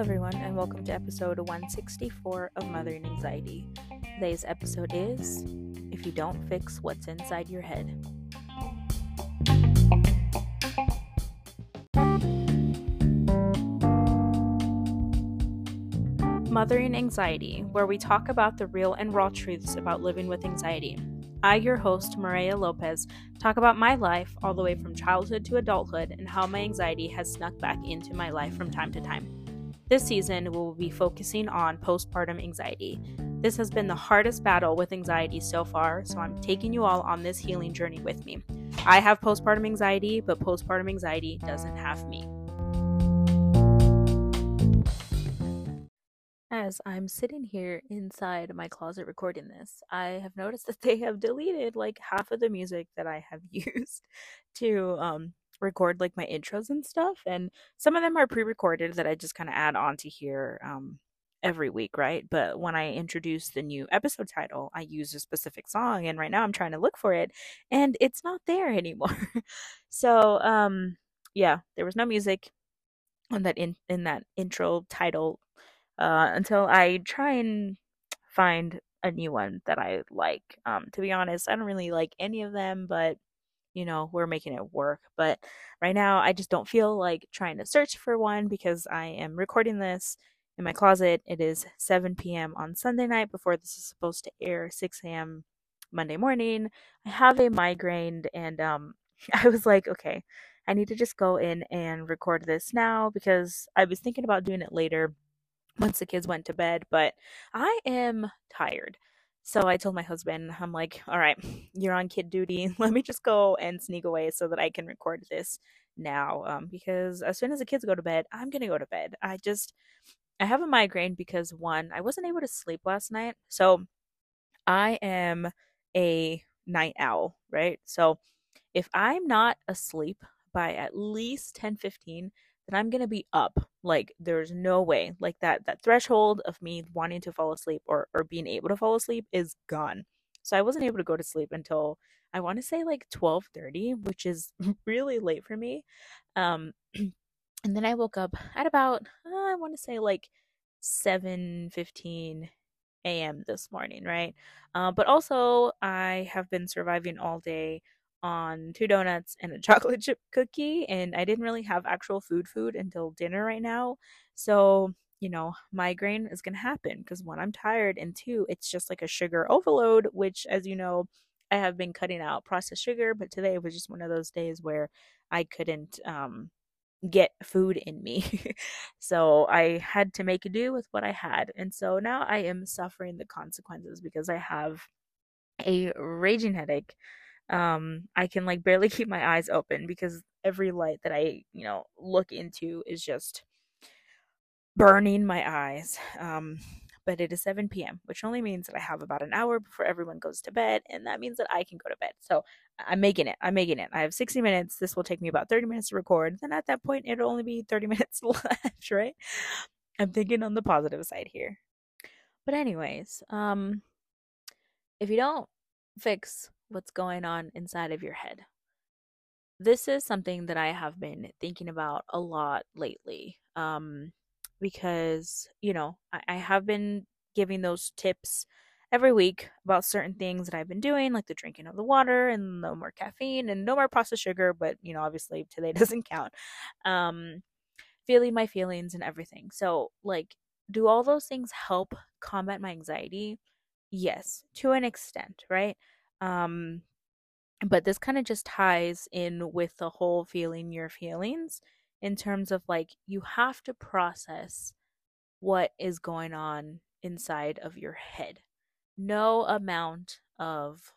Hello everyone, and welcome to episode 164 of Mothering Anxiety. Today's episode is, if you don't fix what's inside your head. Mothering Anxiety, where we talk about the real and raw truths about living with anxiety. I, your host, Maria Lopez, talk about my life all the way from childhood to adulthood and how my anxiety has snuck back into my life from time to time. This season, we will be focusing on postpartum anxiety. This has been the hardest battle with anxiety so far, so I'm taking you all on this healing journey with me. I have postpartum anxiety, but postpartum anxiety doesn't have me. As I'm sitting here inside my closet recording this, I have noticed that they have deleted like half of the music that I have used to record like my intros and stuff, and some of them are pre-recorded that I just kind of add on to here every week, right? But when I introduce the new episode title, I use a specific song, and right now I'm trying to look for it and it's not there anymore. So yeah, there was no music on that in that intro title until I try and find a new one that I like. To be honest, I don't really like any of them, but you know, we're making it work. But right now I just don't feel like trying to search for one because I am recording this in my closet. It is 7 p.m. on Sunday night before this is supposed to air 6 a.m. Monday morning. I have a migraine, and I was like, okay, I need to just go in and record this now because I was thinking about doing it later once the kids went to bed, but I am tired. So I told my husband, I'm like, all right, you're on kid duty. Let me just go and sneak away so that I can record this now. Because as soon as the kids go to bed, I'm going to go to bed. I have a migraine because one, I wasn't able to sleep last night. So I am a night owl, right? So if I'm not asleep by at least 10:15, and I'm going to be up. Like, there's no way. Like, that threshold of me wanting to fall asleep or being able to fall asleep is gone. So I wasn't able to go to sleep until, I want to say, like 12:30, which is really late for me. And then I woke up at about, I want to say, like 7:15 a.m. this morning, right? But also, I have been surviving all day on 2 donuts and a chocolate chip cookie, and I didn't really have actual food until dinner right now. So, you know, migraine is gonna happen because one, I'm tired, and two, it's just like a sugar overload, which, as you know, I have been cutting out processed sugar, but today was just one of those days where I couldn't get food in me. So I had to make do with what I had, and so now I am suffering the consequences because I have a raging headache. I can like barely keep my eyes open because every light that I, you know, look into is just burning my eyes. But it is 7 p.m., which only means that I have about an hour before everyone goes to bed. And that means that I can go to bed. So I'm making it. I have 60 minutes. This will take me about 30 minutes to record. Then at that point, it'll only be 30 minutes left, right? I'm thinking on the positive side here. But anyways, if you don't fix what's going on inside of your head. This is something that I have been thinking about a lot lately, because, you know, I have been giving those tips every week about certain things that I've been doing, like the drinking of the water and no more caffeine and no more processed sugar, but, you know, obviously today doesn't count. Feeling my feelings and everything. So, like, do all those things help combat my anxiety? Yes, to an extent, right? But this kind of just ties in with the whole feeling your feelings in terms of like, you have to process what is going on inside of your head. No amount of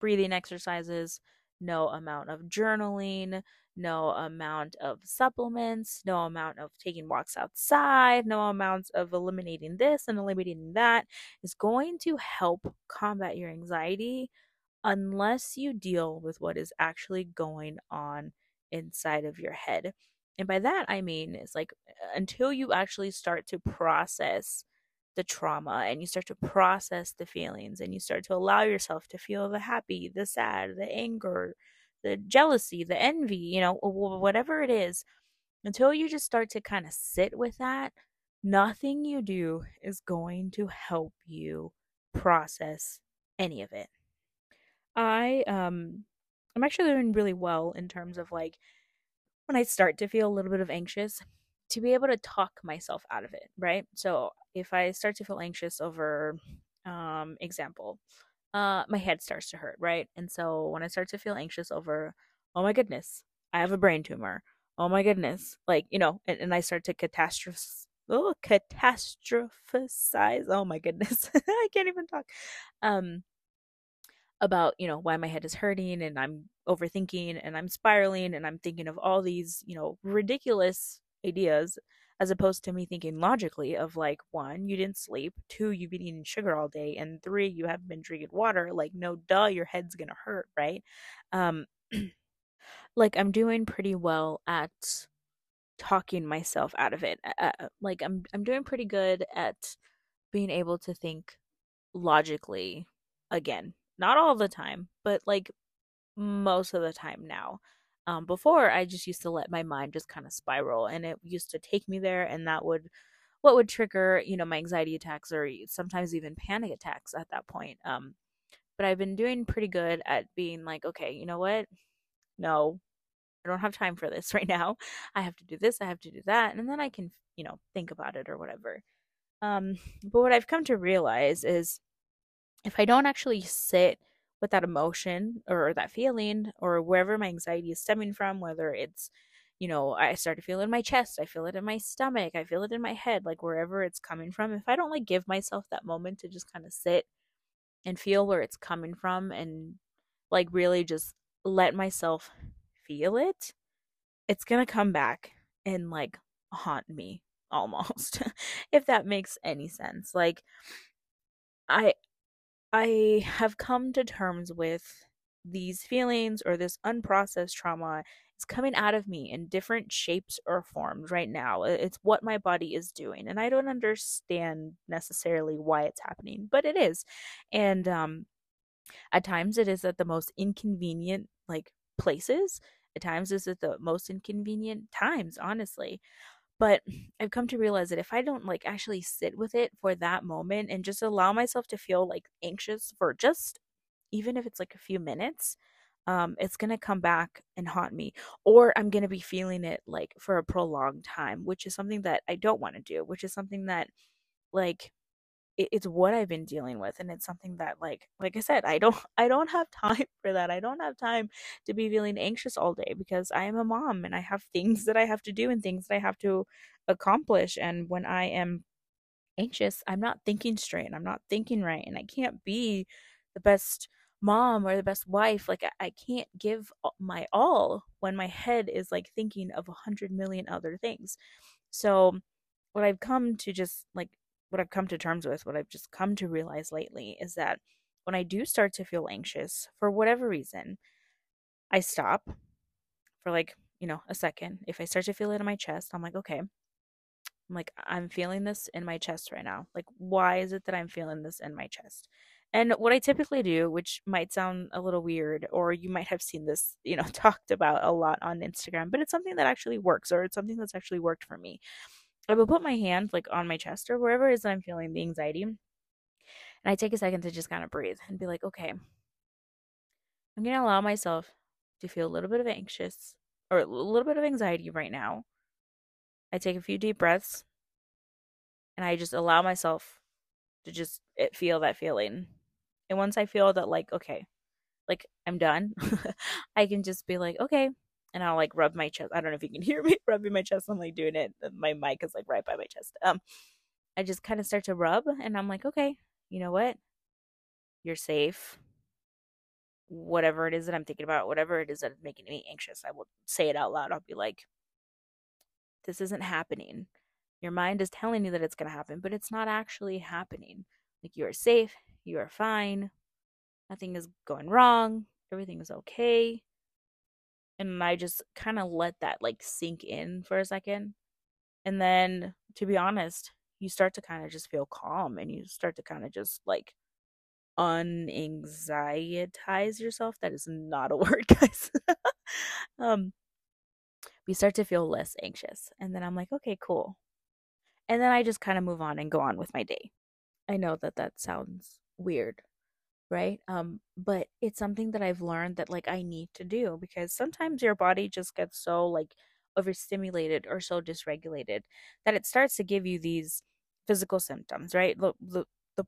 breathing exercises, no amount of journaling, no amount of supplements, no amount of taking walks outside, no amounts of eliminating this and eliminating that is going to help combat your anxiety unless you deal with what is actually going on inside of your head. And by that, I mean, it's like until you actually start to process the trauma and you start to process the feelings and you start to allow yourself to feel the happy, the sad, the anger, the jealousy, the envy, you know, whatever it is, until you just start to kind of sit with that, nothing you do is going to help you process any of it. I'm actually doing really well in terms of like when I start to feel a little bit of anxious, to be able to talk myself out of it, right? So if I start to feel anxious over, example, my head starts to hurt, right? And so when I start to feel anxious over, oh my goodness, I have a brain tumor. Oh my goodness. Like, you know, and I start to catastrophize. Oh my goodness. I can't even talk. About, you know, why my head is hurting, and I'm overthinking, and I'm spiraling, and I'm thinking of all these, you know, ridiculous ideas, as opposed to me thinking logically of like, 1, you didn't sleep, 2, you've been eating sugar all day, and 3, you haven't been drinking water. Like, no, duh, your head's gonna hurt, right? Like, I'm doing pretty well at talking myself out of it. Like, I'm doing pretty good at being able to think logically again. Not all the time, but like most of the time now. Before, I just used to let my mind just kind of spiral, and it used to take me there, and that would, what would trigger, you know, my anxiety attacks or sometimes even panic attacks at that point. But I've been doing pretty good at being like, okay, you know what? No, I don't have time for this right now. I have to do this. I have to do that. And then I can, you know, think about it or whatever. But what I've come to realize is, if I don't actually sit with that emotion or that feeling or wherever my anxiety is stemming from, whether it's, you know, I start to feel it in my chest, I feel it in my stomach, I feel it in my head, like wherever it's coming from, if I don't like give myself that moment to just kind of sit and feel where it's coming from and like really just let myself feel it, it's going to come back and like haunt me almost, if that makes any sense. Like I have come to terms with these feelings or this unprocessed trauma. It's coming out of me in different shapes or forms right now. It's what my body is doing. And I don't understand necessarily why it's happening, but it is. And at times it is at the most inconvenient like places. At times it's at the most inconvenient times, honestly. But I've come to realize that if I don't like actually sit with it for that moment and just allow myself to feel like anxious for just, even if it's like a few minutes, it's going to come back and haunt me, or I'm going to be feeling it like for a prolonged time, which is something that I don't want to do, which is something that like, it's what I've been dealing with. And it's something that like I said, I don't have time for that. I don't have time to be feeling anxious all day because I am a mom and I have things that I have to do and things that I have to accomplish. And when I am anxious, I'm not thinking straight and I'm not thinking right. And I can't be the best mom or the best wife. Like I can't give my all when my head is like thinking of 100 million other things. So what I've come to terms with, what I've just come to realize lately is that when I do start to feel anxious for whatever reason, I stop for like, you know, a second. If I start to feel it in my chest, I'm like, okay, I'm feeling this in my chest right now. Like, why is it that I'm feeling this in my chest? And what I typically do, which might sound a little weird, or you might have seen this, you know, talked about a lot on Instagram, but it's something that actually works, or it's something that's actually worked for me. I will put my hand like on my chest or wherever it is that I'm feeling the anxiety, and I take a second to just kind of breathe and be like, okay, I'm going to allow myself to feel a little bit of anxious or a little bit of anxiety right now. I take a few deep breaths and I just allow myself to just feel that feeling. And once I feel that like, okay, like I'm done, I can just be like, okay. And I'll like rub my chest. I don't know if you can hear me rubbing my chest. I'm like doing it. My mic is like right by my chest. I just kind of start to rub and I'm like, okay, you know what? You're safe. Whatever it is that I'm thinking about, whatever it is that's making me anxious, I will say it out loud. I'll be like, this isn't happening. Your mind is telling you that it's going to happen, but it's not actually happening. Like you are safe. You are fine. Nothing is going wrong. Everything is okay. And I just kind of let that like sink in for a second. And then, to be honest, you start to kind of just feel calm and you start to kind of just like unanxietize yourself. That is not a word, guys. we start to feel less anxious. And then I'm like, okay, cool. And then I just kind of move on and go on with my day. I know that that sounds weird, right? But it's something that I've learned that, like, I need to do, because sometimes your body just gets so, like, overstimulated or so dysregulated that it starts to give you these physical symptoms, right? The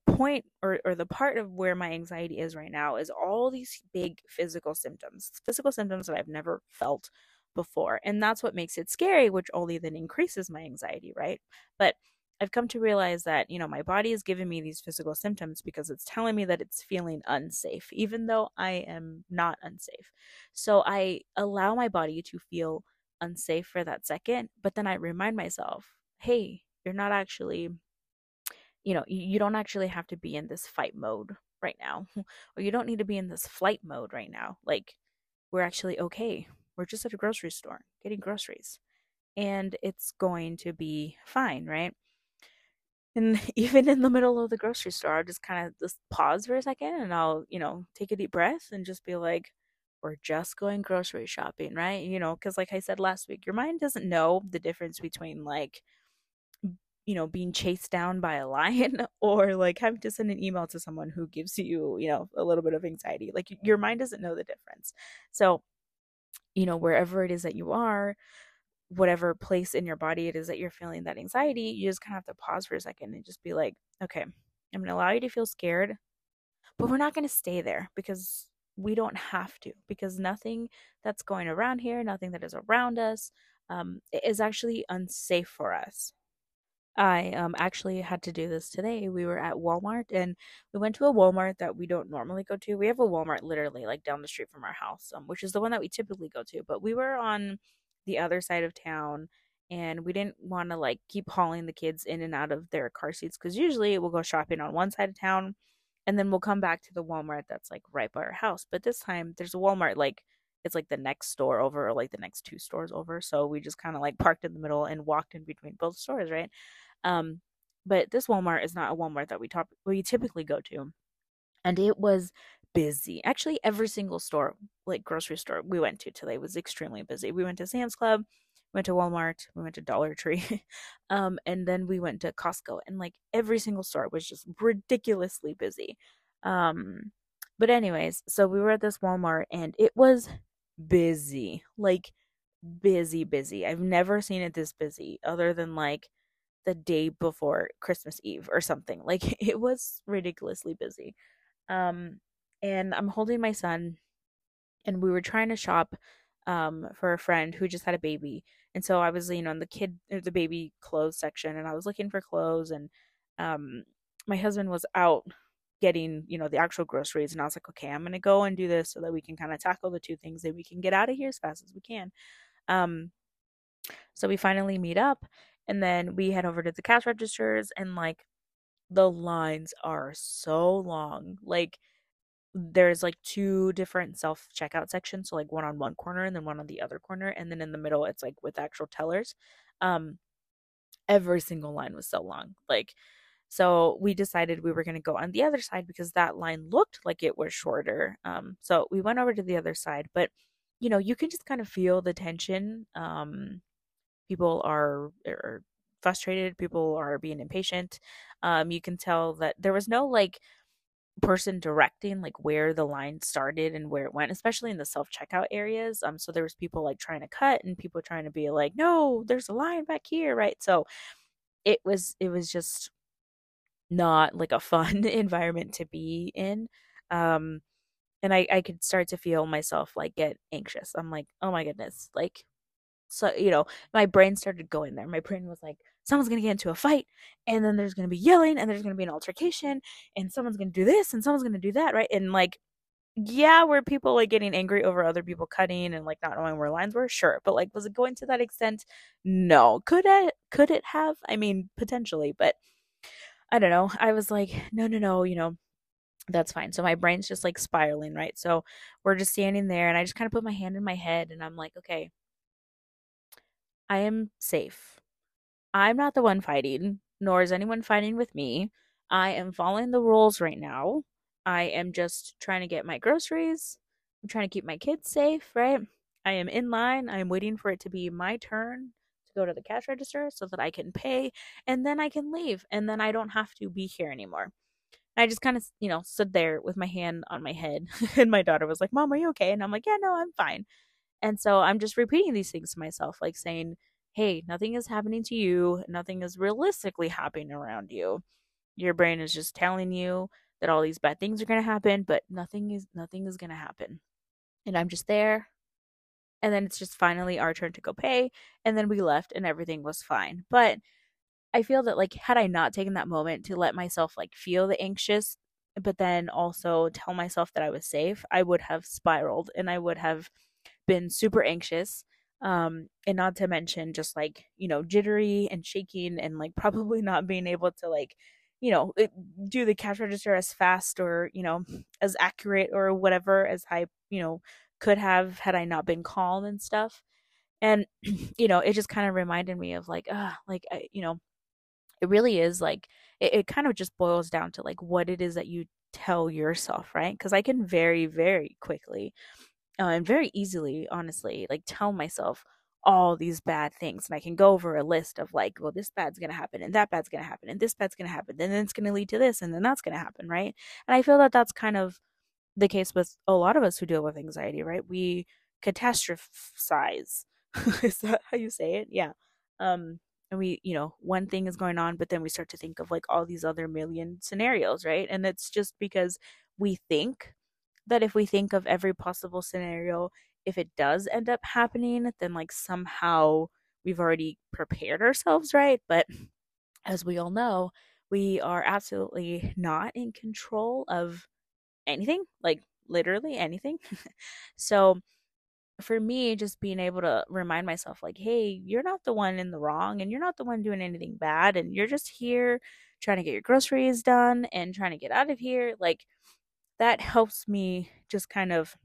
point or the part of where my anxiety is right now is all these big physical symptoms that I've never felt before. And that's what makes it scary, which only then increases my anxiety, right? But I've come to realize that, you know, my body is giving me these physical symptoms because it's telling me that it's feeling unsafe, even though I am not unsafe. So I allow my body to feel unsafe for that second, but then I remind myself, hey, you're not actually, you know, you don't actually have to be in this fight mode right now, or you don't need to be in this flight mode right now. Like, we're actually okay. We're just at a grocery store getting groceries, and it's going to be fine, right? And even in the middle of the grocery store, I'll just kind of just pause for a second, and I'll, you know, take a deep breath and just be like, we're just going grocery shopping, right? You know, because like I said last week, your mind doesn't know the difference between, like, you know, being chased down by a lion or like having to send an email to someone who gives you, you know, a little bit of anxiety. Like, your mind doesn't know the difference. So, you know, wherever it is that you are, whatever place in your body it is that you're feeling that anxiety, you just kind of have to pause for a second and just be like, okay, I'm going to allow you to feel scared, but we're not going to stay there, because we don't have to, because nothing that's going around here, nothing that is around us is actually unsafe for us. I actually had to do this today. We were at Walmart, and we went to a Walmart that we don't normally go to. We have a Walmart literally like down the street from our house, which is the one that we typically go to, but we were on the other side of town, and we didn't want to like keep hauling the kids in and out of their car seats, because usually we'll go shopping on one side of town and then we'll come back to the Walmart that's like right by our house. But this time there's a Walmart like it's like the next store over, or like the next two stores over, so we just kind of like parked in the middle and walked in between both stores, right? But this Walmart is not a Walmart that we typically go to, and it was busy. Actually, every single store, like grocery store we went to today was extremely busy. We went to Sam's Club, went to Walmart, we went to Dollar Tree, and then we went to Costco, and like every single store was just ridiculously busy. But anyways, so we were at this Walmart, and it was busy, like busy. I've never seen it this busy other than like the day before Christmas Eve or something. Like, it was ridiculously busy. And I'm holding my son, and we were trying to shop for a friend who just had a baby. And so I was, you know, in the baby clothes section, and I was looking for clothes, and my husband was out getting, you know, the actual groceries, and I was like, okay, I'm gonna go and do this so that we can kind of tackle the two things, that we can get out of here as fast as we can. So we finally meet up, and then we head over to the cash registers, and like the lines are so long. Like, there's like two different self-checkout sections, so like one on one corner and then one on the other corner, and then in the middle it's like with actual tellers. Every single line was so long. Like, so we decided we were going to go on the other side because that line looked like it was shorter. So we went over to the other side, but you know, you can just kind of feel the tension. People are frustrated. People are being impatient. You can tell that there was no like person directing like where the line started and where it went, especially in the self-checkout areas. So there was people like trying to cut, and people trying to be like, no, there's a line back here, right? So it was just not like a fun environment to be in. And I could start to feel myself like get anxious. I'm like, oh my goodness, like, so, you know, my brain started going there. My brain was like, someone's gonna get into a fight, and then there's gonna be yelling, and there's gonna be an altercation, and someone's gonna do this, and someone's gonna do that, right? And like, yeah, were people like getting angry over other people cutting and like not knowing where lines were? Sure. But like, was it going to that extent? No. Could it have? I mean, potentially, but I don't know. I was like, no, you know, that's fine. So my brain's just like spiraling, right? So we're just standing there, and I just kind of put my hand in my head, and I'm like, okay, I am safe. I'm not the one fighting, nor is anyone fighting with me. I am following the rules right now. I am just trying to get my groceries. I'm trying to keep my kids safe, right? I am in line. I am waiting for it to be my turn to go to the cash register so that I can pay, and then I can leave, and then I don't have to be here anymore. And I just kind of, you know, stood there with my hand on my head, and my daughter was like, Mom, are you okay? And I'm like, yeah, no, I'm fine. And so I'm just repeating these things to myself, like saying, hey, nothing is happening to you. Nothing is realistically happening around you. Your brain is just telling you that all these bad things are going to happen, but nothing is going to happen. And I'm just there. And then it's just finally our turn to go pay. And then we left and everything was fine. But I feel that, like, had I not taken that moment to let myself, like, feel the anxious, but then also tell myself that I was safe, I would have spiraled and I would have been super anxious. And not to mention just, like, you know, jittery and shaking and, like, probably not being able to, like, you know, do the cash register as fast or, you know, as accurate or whatever as I, you know, could have had I not been calm and stuff. And, you know, it just kind of reminded me of, like, you know, it really is, like, it kind of just boils down to, like, what it is that you tell yourself, right? Because I can very, very quickly and very easily, honestly, like, tell myself all these bad things. And I can go over a list of, like, well, this bad's going to happen, and that bad's going to happen, and this bad's going to happen, and then it's going to lead to this, and then that's going to happen, right? And I feel that that's kind of the case with a lot of us who deal with anxiety, right? We catastrophize. Is that how you say it? Yeah. And we, you know, one thing is going on, but then we start to think of, like, all these other million scenarios, right? And it's just because we think that if we think of every possible scenario, if it does end up happening, then, like, somehow we've already prepared ourselves, right? But as we all know, we are absolutely not in control of anything, like, literally anything. So for me, just being able to remind myself, like, hey, you're not the one in the wrong, and you're not the one doing anything bad, and you're just here trying to get your groceries done and trying to get out of here. Like, that helps me just kind of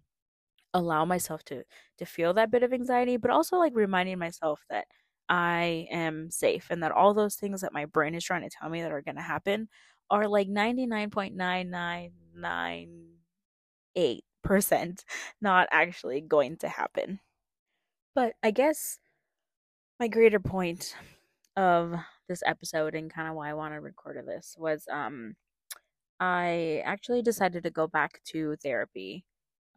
allow myself to feel that bit of anxiety, but also, like, reminding myself that I am safe and that all those things that my brain is trying to tell me that are going to happen are, like, 99.9998% not actually going to happen. But I guess my greater point of this episode, and kind of why I want to record this, was I actually decided to go back to therapy.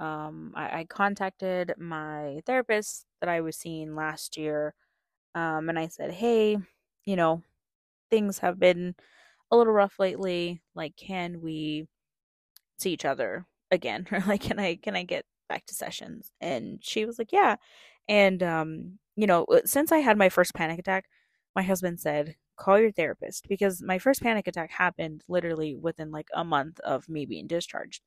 I contacted my therapist that I was seeing last year, and I said, hey, you know, things have been a little rough lately. Like, can we see each other again? Or, like, can I get back to sessions? And she was like, yeah. And, you know, since I had my first panic attack, my husband said, call your therapist, because my first panic attack happened literally within, like, a month of me being discharged.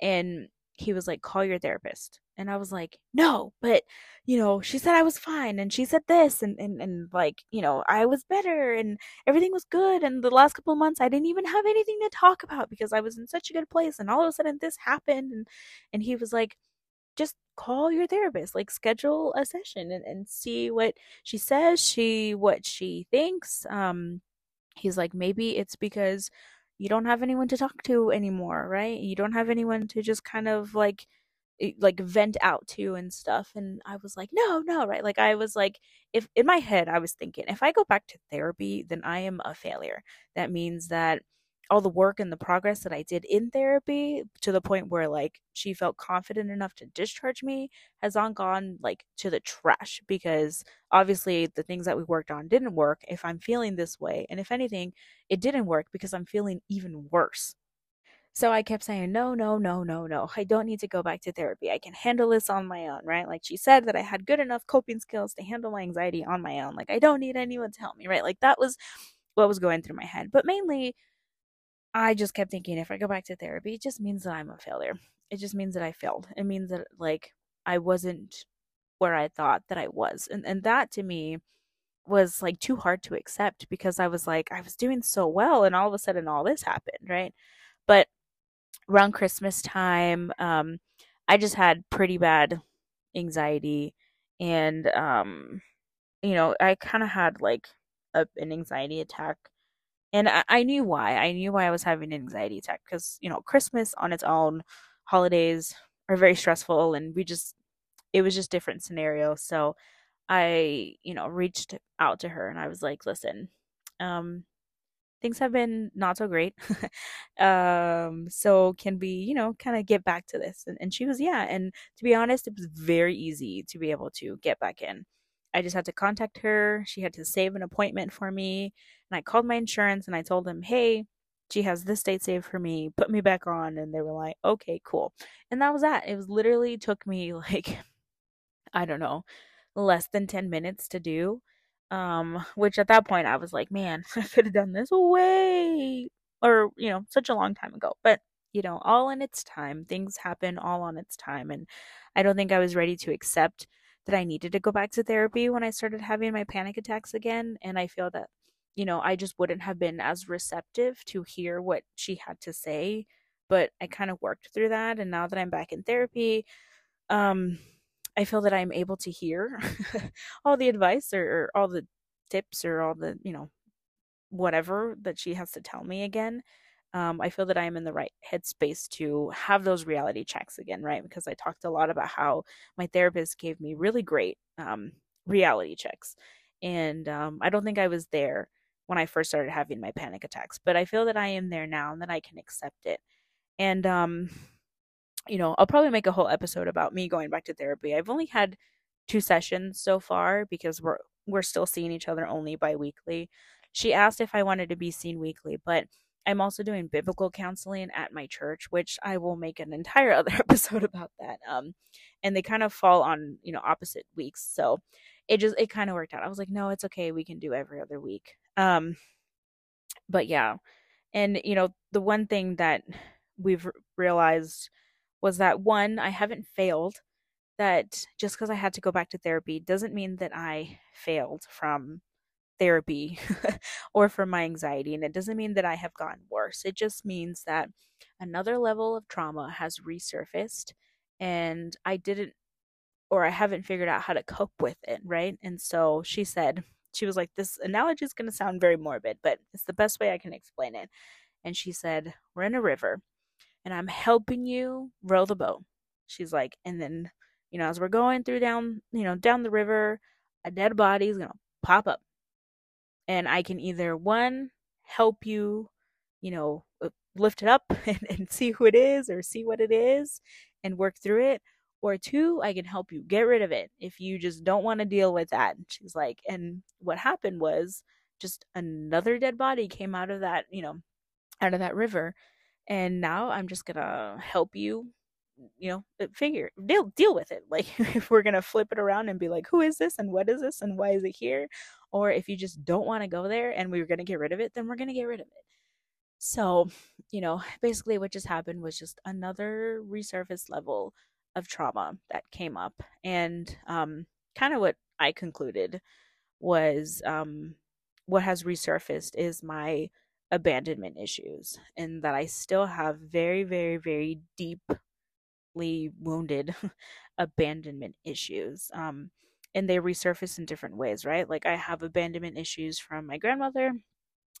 And he was like, call your therapist. And I was like, no, but, you know, she said I was fine, and she said this, and like, you know, I was better and everything was good. And the last couple of months I didn't even have anything to talk about because I was in such a good place, and all of a sudden this happened. And he was like, just call your therapist, like, schedule a session and see what she says, what she thinks. He's like, maybe it's because you don't have anyone to talk to anymore, right? You don't have anyone to just kind of, like vent out to and stuff. And I was like, no, right? Like, I was like, if in my head I was thinking, if I go back to therapy, then I am a failure. That means that all the work and the progress that I did in therapy, to the point where, like, she felt confident enough to discharge me, has all gone, like, to the trash, because obviously the things that we worked on didn't work if I'm feeling this way. And if anything, it didn't work because I'm feeling even worse. So I kept saying, no, I don't need to go back to therapy. I can handle this on my own, right? Like, she said that I had good enough coping skills to handle my anxiety on my own. Like, I don't need anyone to help me, right? Like, that was what was going through my head. But mainly, I just kept thinking, if I go back to therapy, it just means that I'm a failure. It just means that I failed. It means that, like, I wasn't where I thought that I was. And that, to me, was, like, too hard to accept, because I was like, I was doing so well, and all of a sudden all this happened, right? But around Christmas time, I just had pretty bad anxiety, and, you know, I kind of had, like, an anxiety attack. And I knew why. I knew why I was having an anxiety attack, because, you know, Christmas on its own, holidays are very stressful, and it was just different scenarios. So I, reached out to her and I was like, listen, things have been not so great. So can we, kind of get back to this? And she was, yeah. And to be honest, it was very easy to be able to get back in. I just had to contact her. She had to save an appointment for me. And I called my insurance and I told them, hey, she has this date saved for me. Put me back on. And they were like, okay, cool. And that was that. It was literally took me like, I don't know, less than 10 minutes to do. Which at that point I was like, man, I could have done this way or, such a long time ago, but all in its time, things happen all on its time. And I don't think I was ready to accept that I needed to go back to therapy when I started having my panic attacks again. And I feel that, I just wouldn't have been as receptive to hear what she had to say, but I kind of worked through that. And now that I'm back in therapy, I feel that I'm able to hear all the advice or all the tips or all the, whatever that she has to tell me again. I feel that I'm in the right headspace to have those reality checks again, right? Because I talked a lot about how my therapist gave me really great reality checks. And I don't think I was there when I first started having my panic attacks, but I feel that I am there now and that I can accept it. And, I'll probably make a whole episode about me going back to therapy. I've only had 2 sessions so far because we're still seeing each other only bi-weekly. She asked if I wanted to be seen weekly, but I'm also doing biblical counseling at my church, which I will make an entire other episode about that. And they kind of fall on, opposite weeks. So it kind of worked out. I was like, no, it's okay. We can do every other week. But yeah. And, the one thing that we've realized was that one, I haven't failed, that just because I had to go back to therapy doesn't mean that I failed from therapy or from my anxiety. And it doesn't mean that I have gotten worse. It just means that another level of trauma has resurfaced and I haven't figured out how to cope with it, right? And so she was like, this analogy is going to sound very morbid, but it's the best way I can explain it. And she said, we're in a river. And I'm helping you row the boat. She's like, and then, as we're going through down the river, a dead body is going to pop up. And I can either one, help you, lift it up and see who it is or see what it is and work through it. Or 2, I can help you get rid of it if you just don't want to deal with that. She's like, and what happened was just another dead body came out of that, out of that river. And now I'm just going to help you, deal with it. Like if we're going to flip it around and be like, who is this and what is this and why is it here? Or if you just don't want to go there and we were going to get rid of it, then we're going to get rid of it. So, basically what just happened was just another resurfaced level of trauma that came up. And kind of what I concluded was what has resurfaced is my abandonment issues, and that I still have very, very, very deeply wounded abandonment issues. And they resurface in different ways, right? Like I have abandonment issues from my grandmother,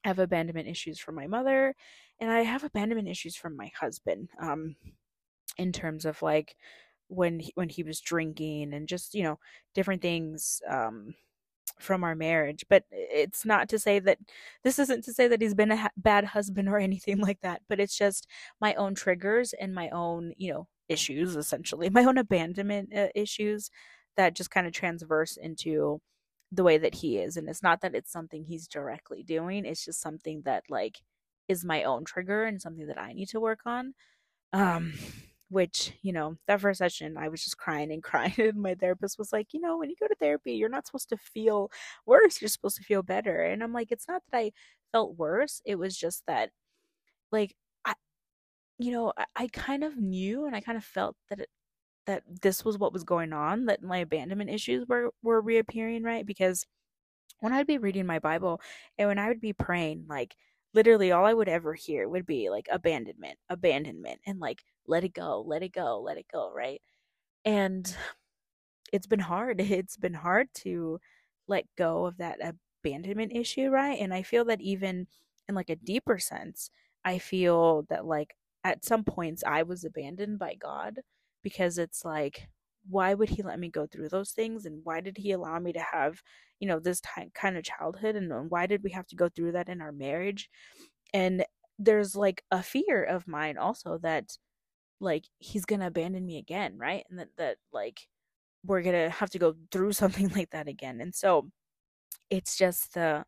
I have abandonment issues from my mother, and I have abandonment issues from my husband, in terms of like when he was drinking and just, different things, from our marriage. But it's not to say that this isn't to say that he's been a bad husband or anything like that, but it's just my own triggers and my own issues, essentially my own abandonment issues that just kind of transverse into the way that he is. And it's not that it's something he's directly doing, it's just something that like is my own trigger and something that I need to work on. Which, that first session, I was just crying and crying. And my therapist was like, when you go to therapy, you're not supposed to feel worse. You're supposed to feel better. And I'm like, it's not that I felt worse. It was just that, like, I kind of knew and I kind of felt that this was what was going on, that my abandonment issues were reappearing, right? Because when I'd be reading my Bible and when I would be praying, like, literally all I would ever hear would be like abandonment, and like, let it go, right? And it's been hard. It's been hard to let go of that abandonment issue, right? And I feel that even in like a deeper sense, I feel that like at some points I was abandoned by God, because it's like, why would he let me go through those things? And why did he allow me to have, you know, this kind of childhood? And why did we have to go through that in our marriage? And there's like a fear of mine also that like he's going to abandon me again, right? And that like we're going to have to go through something like that again. And so it's just the,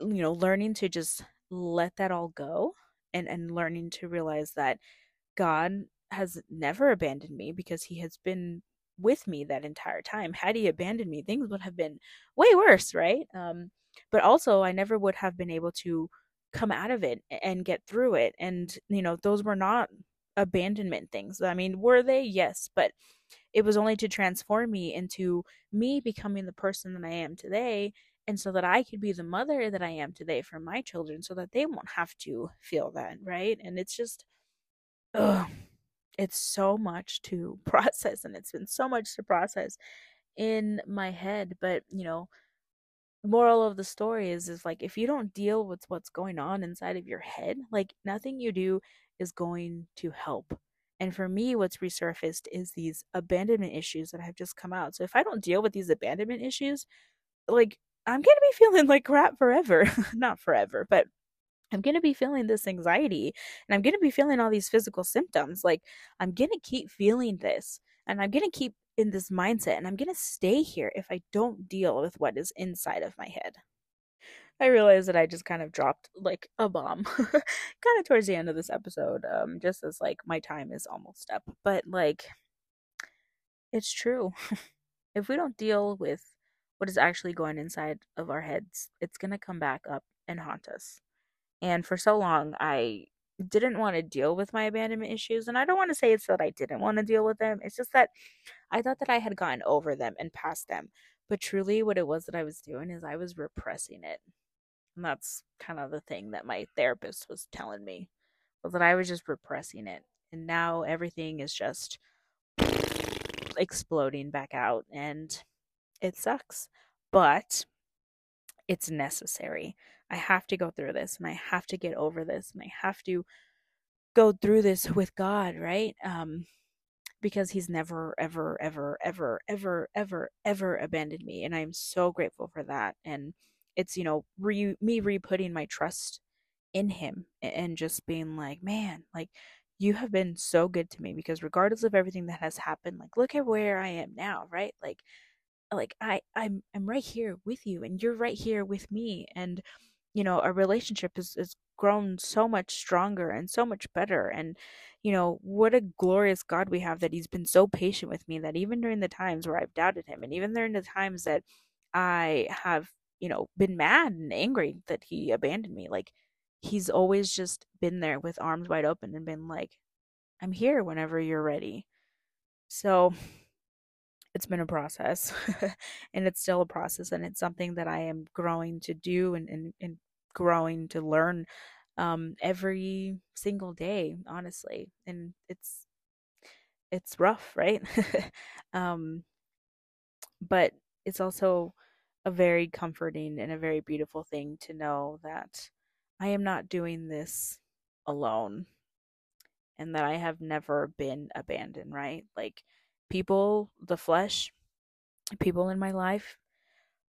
you know, learning to just let that all go and learning to realize that God has never abandoned me because he has been with me that entire time. Had he abandoned me, things would have been way worse, right? But also I never would have been able to come out of it and get through it. And, you know, those were not abandonment things. I mean, were they? Yes, but it was only to transform me into me becoming the person that I am today, and so that I could be the mother that I am today for my children, so that they won't have to feel that, right? And it's just, it's so much to process, and it's been so much to process in my head. But, you know, moral of the story is like, if you don't deal with what's going on inside of your head, like nothing you do is going to help. And for me, what's resurfaced is these abandonment issues that have just come out. So if I don't deal with these abandonment issues, like I'm going to be feeling like crap forever, not forever, but I'm going to be feeling this anxiety, and I'm going to be feeling all these physical symptoms. Like I'm going to keep feeling this, and I'm going to keep in this mindset, and I'm going to stay here if I don't deal with what is inside of my head. I realized that I just kind of dropped like a bomb kind of towards the end of this episode, just as like my time is almost up. But like, it's true. If we don't deal with what is actually going inside of our heads, it's going to come back up and haunt us. And for so long, I didn't want to deal with my abandonment issues. And I don't want to say it's that I didn't want to deal with them. It's just that I thought that I had gotten over them and past them. But truly what it was that I was doing is I was repressing it. And that's kind of the thing that my therapist was telling me, was that I was just repressing it. And now everything is just exploding back out, and it sucks, but it's necessary. I have to go through this, and I have to get over this, and I have to go through this with God, right? Because he's never, ever, ever, ever, ever, ever, ever abandoned me. And I'm so grateful for that. And it's, you know, me re-putting my trust in him and just being like, man, like you have been so good to me, because regardless of everything that has happened, like, look at where I am now, right? Like I'm right here with you, and you're right here with me. And, you know, our relationship is grown so much stronger and so much better. And, you know, what a glorious God we have, that he's been so patient with me, that even during the times where I've doubted him, and even during the times that I have, you know, been mad and angry that he abandoned me, like he's always just been there with arms wide open and been like, I'm here whenever you're ready. So it's been a process and it's still a process, and it's something that I am growing to do and growing to learn every single day, honestly. And it's rough, right? But it's also a very comforting and a very beautiful thing to know that I am not doing this alone, and that I have never been abandoned, right? Like, people, the flesh, people in my life,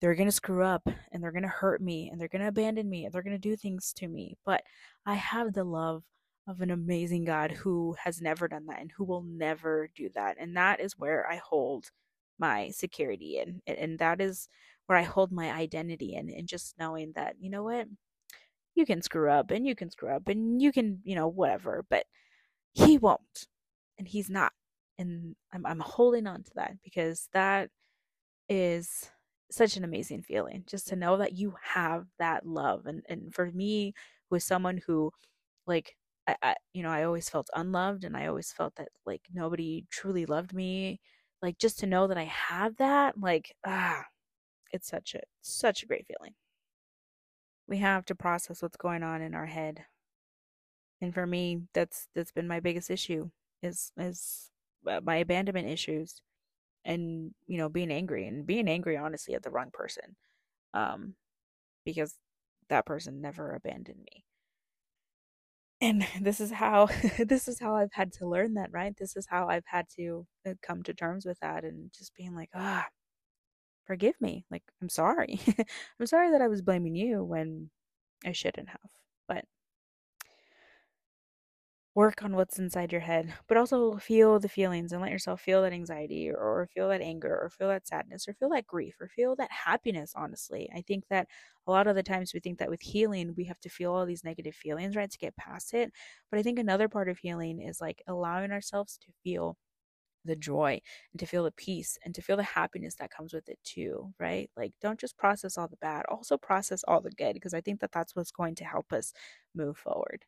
they're going to screw up, and they're going to hurt me, and they're going to abandon me, and they're going to do things to me. But I have the love of an amazing God who has never done that and who will never do that. And that is where I hold my security in. And that is where I hold my identity in. And just knowing that, you know what, you can screw up, and you can screw up, and you can, you know, whatever, but he won't, and he's not. And I'm holding on to that, because that is such an amazing feeling, just to know that you have that love. And for me, who is someone who, like, I you know, I always felt unloved, and I always felt that like nobody truly loved me, like just to know that I have that, like, it's such a great feeling. We have to process what's going on in our head, and for me, that's been my biggest issue is my abandonment issues, and, you know, being angry honestly at the wrong person, because that person never abandoned me. And this is how this is how I've had to learn that, right? This is how I've had to come to terms with that, and just being like, forgive me. Like, I'm sorry. I'm sorry that I was blaming you when I shouldn't have. But work on what's inside your head, but also feel the feelings and let yourself feel that anxiety, or feel that anger, or feel that sadness, or feel that grief, or feel that happiness. Honestly, I think that a lot of the times we think that with healing, we have to feel all these negative feelings, right, to get past it. But I think another part of healing is like allowing ourselves to feel the joy and to feel the peace and to feel the happiness that comes with it too, right? Like, don't just process all the bad, also process all the good, because I think that that's what's going to help us move forward.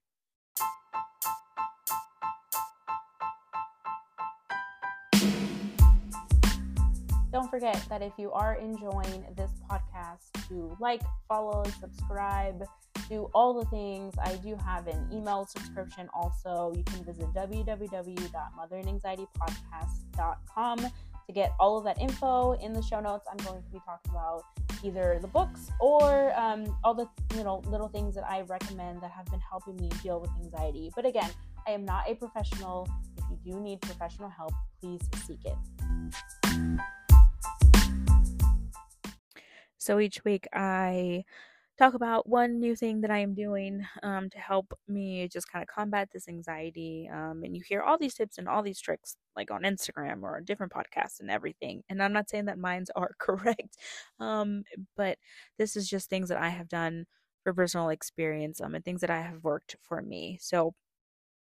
Don't forget that if you are enjoying this podcast, to like, follow, subscribe, do all the things. I do have an email subscription also. You can visit www.motheringanxietypodcast.com to get all of that info. In the show notes, I'm going to be talking about either the books or all the little things that I recommend that have been helping me deal with anxiety. But again, I am not a professional. If you do need professional help, please seek it. So each week I talk about one new thing that I am doing to help me just kind of combat this anxiety. And you hear all these tips and all these tricks like on Instagram or different podcasts and everything. And I'm not saying that mines are correct, but this is just things that I have done for personal experience and things that I have worked for me. So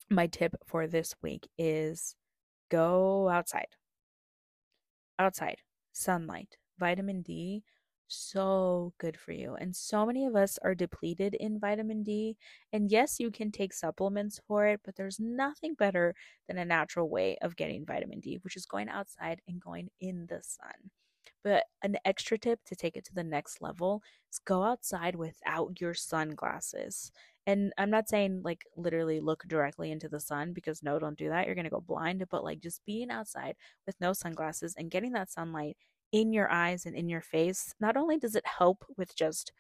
my tip for this week is go outside. Outside, sunlight, vitamin D. So good for you. And so many of us are depleted in vitamin D. And yes, you can take supplements for it, but there's nothing better than a natural way of getting vitamin D, which is going outside and going in the sun. But an extra tip to take it to the next level is go outside without your sunglasses. And I'm not saying like literally look directly into the sun, because no, don't do that. You're going to go blind. But like just being outside with no sunglasses and getting that sunlight in your eyes and in your face, not only does it help with just,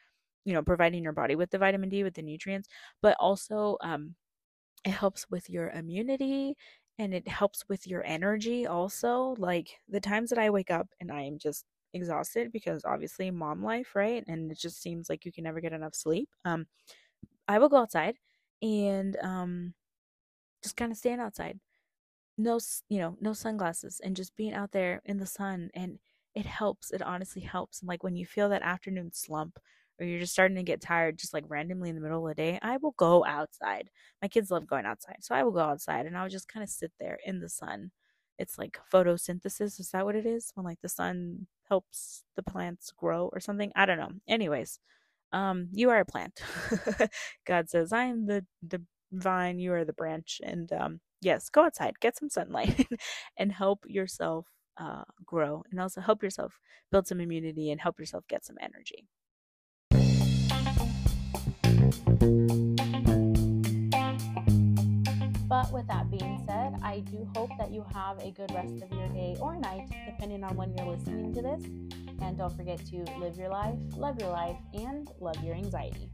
providing your body with the vitamin D, with the nutrients, but also it helps with your immunity and it helps with your energy also. Like the times that I wake up and I am just exhausted because obviously mom life, right? And it just seems like you can never get enough sleep. I will go outside and just kind of stand outside. No sunglasses, and just being out there in the sun, and it honestly helps. And like when you feel that afternoon slump, or you're just starting to get tired, just like randomly in the middle of the day, I will go outside. My kids love going outside. So I will go outside and I'll just kind of sit there in the sun. It's like photosynthesis. Is that what it is? When like the sun helps the plants grow or something? I don't know. Anyways, you are a plant. God says, I am the vine, you are the branch. And yes, go outside, get some sunlight and help yourself grow, and also help yourself build some immunity and help yourself get some energy. But with that being said, I do hope that you have a good rest of your day or night, depending on when you're listening to this. And don't forget to live your life, love your life, and love your anxiety.